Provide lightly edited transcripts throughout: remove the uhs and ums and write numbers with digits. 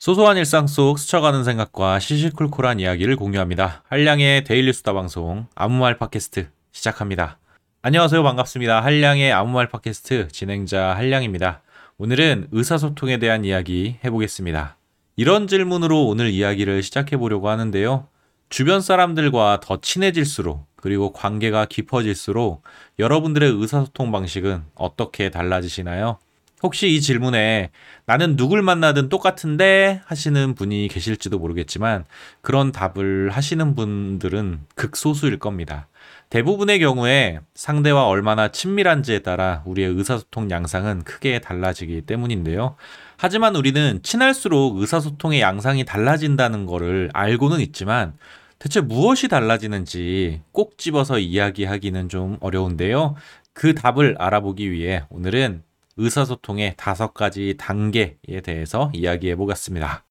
소소한 일상 속 스쳐가는 생각과 시시콜콜한 이야기를 공유합니다. 한량의 데일리 수다 방송 아무말 팟캐스트 시작합니다. 안녕하세요, 반갑습니다. 한량의 아무말 팟캐스트 진행자 한량입니다. 오늘은 의사소통에 대한 이야기 해보겠습니다. 이런 질문으로 오늘 이야기를 시작해보려고 하는데요. 주변 사람들과 더 친해질수록 그리고 관계가 깊어질수록 여러분들의 의사소통 방식은 어떻게 달라지시나요? 혹시 이 질문에 나는 누굴 만나든 똑같은데 하시는 분이 계실지도 모르겠지만 그런 답을 하시는 분들은 극소수일 겁니다. 대부분의 경우에 상대와 얼마나 친밀한지에 따라 우리의 의사소통 양상은 크게 달라지기 때문인데요. 하지만 우리는 친할수록 의사소통의 양상이 달라진다는 거를 알고는 있지만 대체 무엇이 달라지는지 꼭 집어서 이야기하기는 좀 어려운데요. 그 답을 알아보기 위해 오늘은 의사소통의 5가지 단계에 대해서 이야기해 보겠습니다.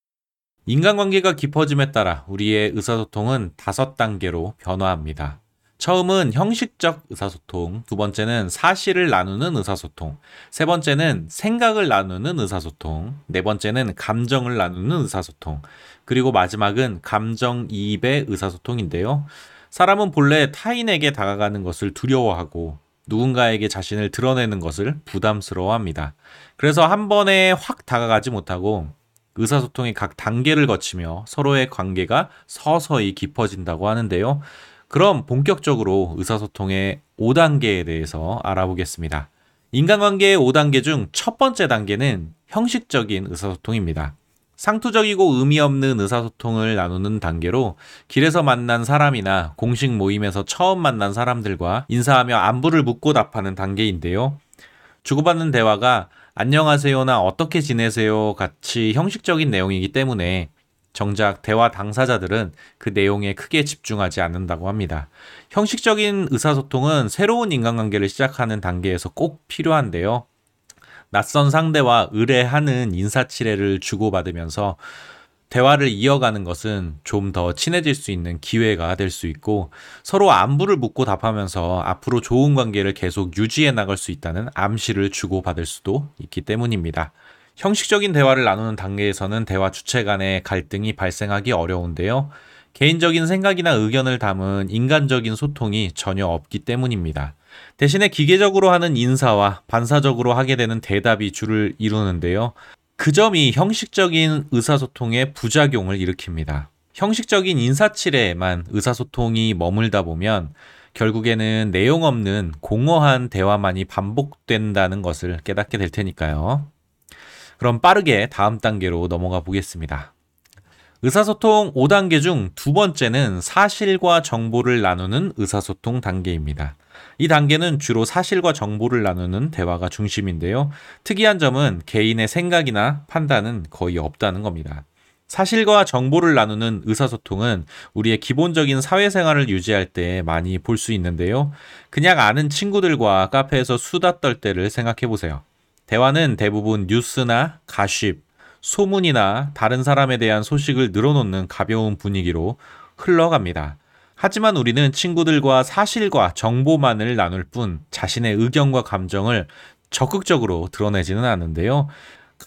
인간관계가 깊어짐에 따라 우리의 의사소통은 5단계로 변화합니다. 처음은 형식적 의사소통, 2번째는 사실을 나누는 의사소통, 3번째는 생각을 나누는 의사소통, 4번째는 감정을 나누는 의사소통, 그리고 마지막은 감정이입의 의사소통인데요. 사람은 본래 타인에게 다가가는 것을 두려워하고 누군가에게 자신을 드러내는 것을 부담스러워합니다. 그래서 한 번에 확 다가가지 못하고 의사소통의 각 단계를 거치며 서로의 관계가 서서히 깊어진다고 하는데요. 그럼 본격적으로 의사소통의 5단계에 대해서 알아보겠습니다. 인간관계의 5단계 중 첫 번째 단계는 형식적인 의사소통입니다. 상투적이고 의미 없는 의사소통을 나누는 단계로 길에서 만난 사람이나 공식 모임에서 처음 만난 사람들과 인사하며 안부를 묻고 답하는 단계인데요. 주고받는 대화가 안녕하세요나 어떻게 지내세요 같이 형식적인 내용이기 때문에 정작 대화 당사자들은 그 내용에 크게 집중하지 않는다고 합니다. 형식적인 의사소통은 새로운 인간관계를 시작하는 단계에서 꼭 필요한데요. 낯선 상대와 의례하는 인사치레를 주고받으면서 대화를 이어가는 것은 좀 더 친해질 수 있는 기회가 될 수 있고 서로 안부를 묻고 답하면서 앞으로 좋은 관계를 계속 유지해 나갈 수 있다는 암시를 주고받을 수도 있기 때문입니다. 형식적인 대화를 나누는 단계에서는 대화 주체 간의 갈등이 발생하기 어려운데요. 개인적인 생각이나 의견을 담은 인간적인 소통이 전혀 없기 때문입니다. 대신에 기계적으로 하는 인사와 반사적으로 하게 되는 대답이 주를 이루는데요. 그 점이 형식적인 의사소통의 부작용을 일으킵니다. 형식적인 인사치레에만 의사소통이 머물다 보면 결국에는 내용 없는 공허한 대화만이 반복된다는 것을 깨닫게 될 테니까요. 그럼 빠르게 다음 단계로 넘어가 보겠습니다. 의사소통 5단계 중 2번째는 사실과 정보를 나누는 의사소통 단계입니다. 이 단계는 주로 사실과 정보를 나누는 대화가 중심인데요. 특이한 점은 개인의 생각이나 판단은 거의 없다는 겁니다. 사실과 정보를 나누는 의사소통은 우리의 기본적인 사회생활을 유지할 때 많이 볼 수 있는데요. 그냥 아는 친구들과 카페에서 수다 떨 때를 생각해보세요. 대화는 대부분 뉴스나 가십, 소문이나 다른 사람에 대한 소식을 늘어놓는 가벼운 분위기로 흘러갑니다. 하지만 우리는 친구들과 사실과 정보만을 나눌 뿐 자신의 의견과 감정을 적극적으로 드러내지는 않는데요.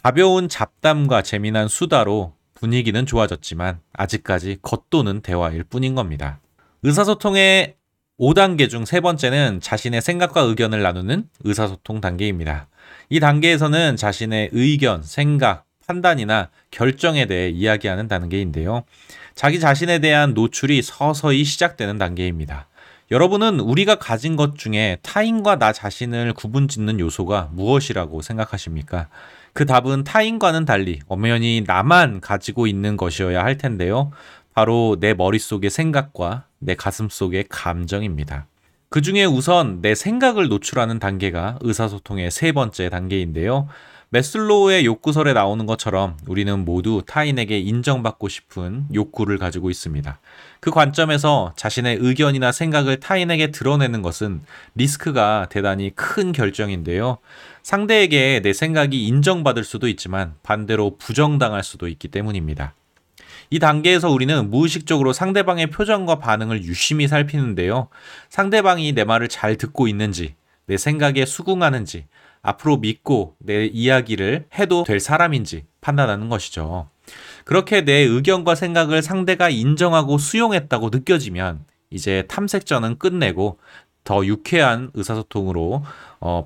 가벼운 잡담과 재미난 수다로 분위기는 좋아졌지만 아직까지 겉도는 대화일 뿐인 겁니다. 의사소통의 5단계 중 3번째는 자신의 생각과 의견을 나누는 의사소통 단계입니다. 이 단계에서는 자신의 의견, 생각, 판단이나 결정에 대해 이야기하는 단계인데요. 자기 자신에 대한 노출이 서서히 시작되는 단계입니다. 여러분은 우리가 가진 것 중에 타인과 나 자신을 구분짓는 요소가 무엇이라고 생각하십니까? 그 답은 타인과는 달리 엄연히 나만 가지고 있는 것이어야 할 텐데요. 바로 내 머릿속의 생각과 내 가슴속의 감정입니다. 그 중에 우선 내 생각을 노출하는 단계가 의사소통의 3번째 단계인데요. 메슬로우의 욕구설에 나오는 것처럼 우리는 모두 타인에게 인정받고 싶은 욕구를 가지고 있습니다. 그 관점에서 자신의 의견이나 생각을 타인에게 드러내는 것은 리스크가 대단히 큰 결정인데요. 상대에게 내 생각이 인정받을 수도 있지만 반대로 부정당할 수도 있기 때문입니다. 이 단계에서 우리는 무의식적으로 상대방의 표정과 반응을 유심히 살피는데요. 상대방이 내 말을 잘 듣고 있는지, 내 생각에 수긍하는지, 앞으로 믿고 내 이야기를 해도 될 사람인지 판단하는 것이죠. 그렇게 내 의견과 생각을 상대가 인정하고 수용했다고 느껴지면 이제 탐색전은 끝내고 더 유쾌한 의사소통으로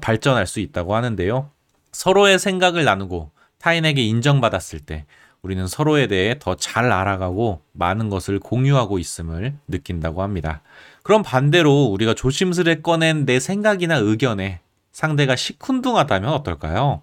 발전할 수 있다고 하는데요. 서로의 생각을 나누고 타인에게 인정받았을 때 우리는 서로에 대해 더 잘 알아가고 많은 것을 공유하고 있음을 느낀다고 합니다. 그럼 반대로 우리가 조심스레 꺼낸 내 생각이나 의견에 상대가 시큰둥하다면 어떨까요?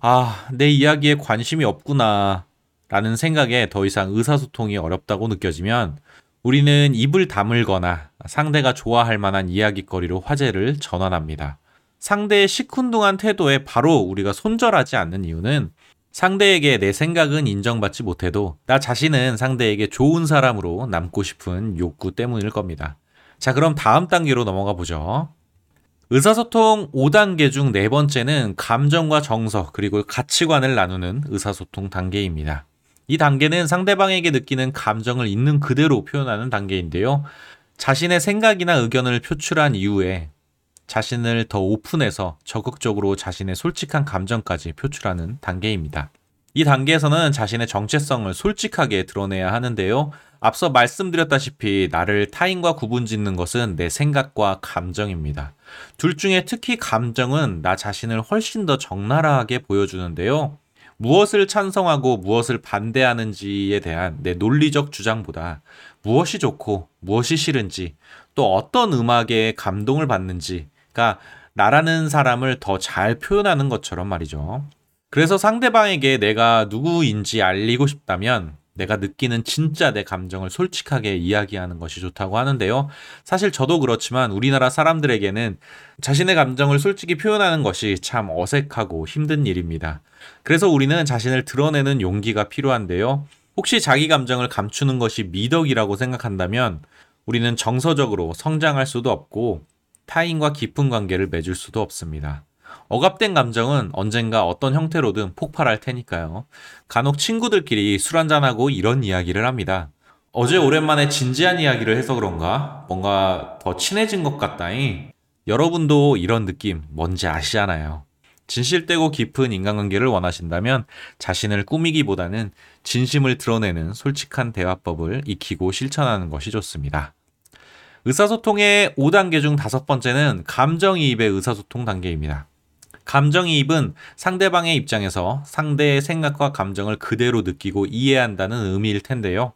아, 내 이야기에 관심이 없구나 라는 생각에 더 이상 의사소통이 어렵다고 느껴지면 우리는 입을 다물거나 상대가 좋아할 만한 이야기거리로 화제를 전환합니다. 상대의 시큰둥한 태도에 바로 우리가 손절하지 않는 이유는 상대에게 내 생각은 인정받지 못해도 나 자신은 상대에게 좋은 사람으로 남고 싶은 욕구 때문일 겁니다. 자, 그럼 다음 단계로 넘어가 보죠. 의사소통 5단계 중 네 번째는 감정과 정서 그리고 가치관을 나누는 의사소통 단계입니다. 이 단계는 상대방에게 느끼는 감정을 있는 그대로 표현하는 단계인데요. 자신의 생각이나 의견을 표출한 이후에 자신을 더 오픈해서 적극적으로 자신의 솔직한 감정까지 표출하는 단계입니다. 이 단계에서는 자신의 정체성을 솔직하게 드러내야 하는데요. 앞서 말씀드렸다시피 나를 타인과 구분짓는 것은 내 생각과 감정입니다. 둘 중에 특히 감정은 나 자신을 훨씬 더 적나라하게 보여주는데요. 무엇을 찬성하고 무엇을 반대하는지에 대한 내 논리적 주장보다 무엇이 좋고 무엇이 싫은지 또 어떤 음악에 감동을 받는지가 나라는 사람을 더 잘 표현하는 것처럼 말이죠. 그래서 상대방에게 내가 누구인지 알리고 싶다면 내가 느끼는 진짜 내 감정을 솔직하게 이야기하는 것이 좋다고 하는데요. 사실 저도 그렇지만 우리나라 사람들에게는 자신의 감정을 솔직히 표현하는 것이 참 어색하고 힘든 일입니다. 그래서 우리는 자신을 드러내는 용기가 필요한데요. 혹시 자기 감정을 감추는 것이 미덕이라고 생각한다면 우리는 정서적으로 성장할 수도 없고 타인과 깊은 관계를 맺을 수도 없습니다. 억압된 감정은 언젠가 어떤 형태로든 폭발할 테니까요. 간혹 친구들끼리 술 한잔하고 이런 이야기를 합니다. 어제 오랜만에 진지한 이야기를 해서 그런가? 뭔가 더 친해진 것 같다잉. 여러분도 이런 느낌 뭔지 아시잖아요. 진실되고 깊은 인간관계를 원하신다면 자신을 꾸미기보다는 진심을 드러내는 솔직한 대화법을 익히고 실천하는 것이 좋습니다. 의사소통의 5단계 중 다섯 번째는 감정이입의 의사소통 단계입니다. 감정이입은 상대방의 입장에서 상대의 생각과 감정을 그대로 느끼고 이해한다는 의미일 텐데요.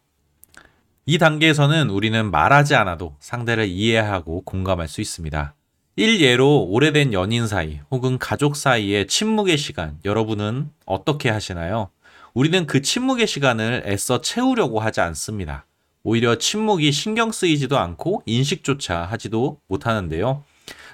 이 단계에서는 우리는 말하지 않아도 상대를 이해하고 공감할 수 있습니다. 일례로 오래된 연인 사이 혹은 가족 사이의 침묵의 시간, 여러분은 어떻게 하시나요? 우리는 그 침묵의 시간을 애써 채우려고 하지 않습니다. 오히려 침묵이 신경 쓰이지도 않고 인식조차 하지도 못하는데요.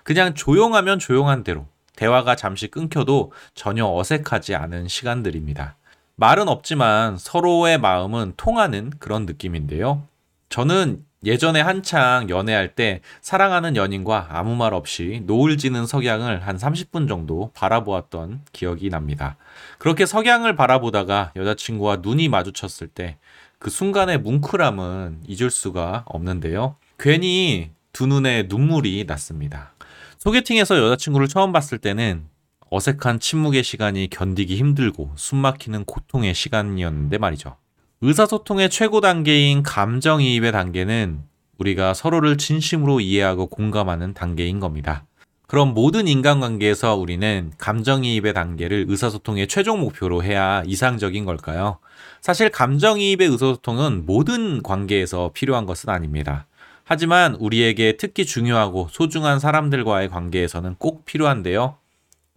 그냥 조용하면 조용한 대로 대화가 잠시 끊겨도 전혀 어색하지 않은 시간들입니다. 말은 없지만 서로의 마음은 통하는 그런 느낌인데요. 저는 예전에 한창 연애할 때 사랑하는 연인과 아무 말 없이 노을 지는 석양을 한 30분 정도 바라보았던 기억이 납니다. 그렇게 석양을 바라보다가 여자친구와 눈이 마주쳤을 때 그 순간의 뭉클함은 잊을 수가 없는데요. 괜히 두 눈에 눈물이 났습니다. 소개팅에서 여자친구를 처음 봤을 때는 어색한 침묵의 시간이 견디기 힘들고 숨막히는 고통의 시간이었는데 말이죠. 의사소통의 최고 단계인 감정이입의 단계는 우리가 서로를 진심으로 이해하고 공감하는 단계인 겁니다. 그럼 모든 인간관계에서 우리는 감정이입의 단계를 의사소통의 최종 목표로 해야 이상적인 걸까요? 사실 감정이입의 의사소통은 모든 관계에서 필요한 것은 아닙니다. 하지만 우리에게 특히 중요하고 소중한 사람들과의 관계에서는 꼭 필요한데요.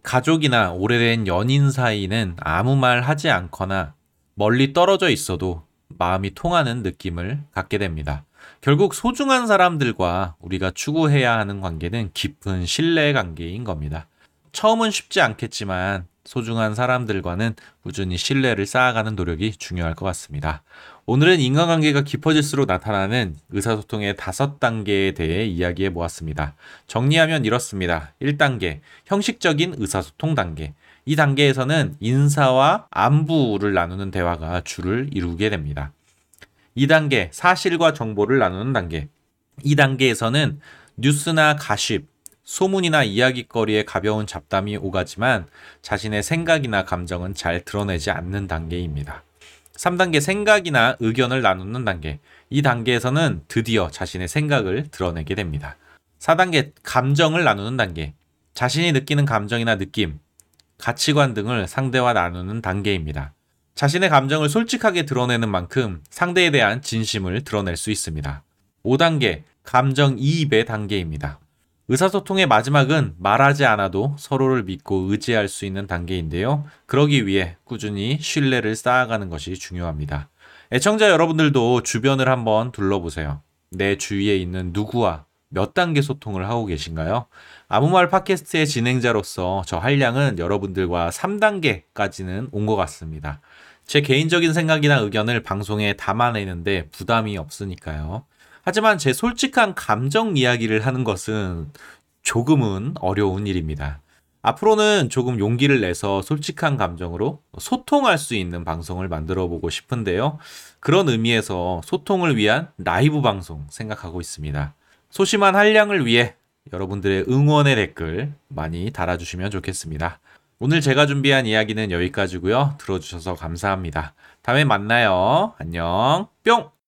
가족이나 오래된 연인 사이는 아무 말 하지 않거나 멀리 떨어져 있어도 마음이 통하는 느낌을 갖게 됩니다. 결국 소중한 사람들과 우리가 추구해야 하는 관계는 깊은 신뢰 관계인 겁니다. 처음은 쉽지 않겠지만 소중한 사람들과는 꾸준히 신뢰를 쌓아가는 노력이 중요할 것 같습니다. 오늘은 인간관계가 깊어질수록 나타나는 의사소통의 5단계에 대해 이야기해 보았습니다. 정리하면 이렇습니다. 1단계, 형식적인 의사소통 단계. 이 단계에서는 인사와 안부를 나누는 대화가 주를 이루게 됩니다. 2단계, 사실과 정보를 나누는 단계. 이 단계에서는 뉴스나 가십, 소문이나 이야기거리에 가벼운 잡담이 오가지만 자신의 생각이나 감정은 잘 드러내지 않는 단계입니다. 3단계 생각이나 의견을 나누는 단계. 이 단계에서는 드디어 자신의 생각을 드러내게 됩니다. 4단계 감정을 나누는 단계. 자신이 느끼는 감정이나 느낌, 가치관 등을 상대와 나누는 단계입니다. 자신의 감정을 솔직하게 드러내는 만큼 상대에 대한 진심을 드러낼 수 있습니다. 5단계 감정이입의 단계입니다. 의사소통의 마지막은 말하지 않아도 서로를 믿고 의지할 수 있는 단계인데요. 그러기 위해 꾸준히 신뢰를 쌓아가는 것이 중요합니다. 애청자 여러분들도 주변을 한번 둘러보세요. 내 주위에 있는 누구와 몇 단계 소통을 하고 계신가요? 아무말 팟캐스트의 진행자로서 저 한량은 여러분들과 3단계까지는 온 것 같습니다. 제 개인적인 생각이나 의견을 방송에 담아내는데 부담이 없으니까요. 하지만 제 솔직한 감정 이야기를 하는 것은 조금은 어려운 일입니다. 앞으로는 조금 용기를 내서 솔직한 감정으로 소통할 수 있는 방송을 만들어 보고 싶은데요. 그런 의미에서 소통을 위한 라이브 방송 생각하고 있습니다. 소심한 한량을 위해 여러분들의 응원의 댓글 많이 달아주시면 좋겠습니다. 오늘 제가 준비한 이야기는 여기까지고요. 들어주셔서 감사합니다. 다음에 만나요. 안녕. 뿅!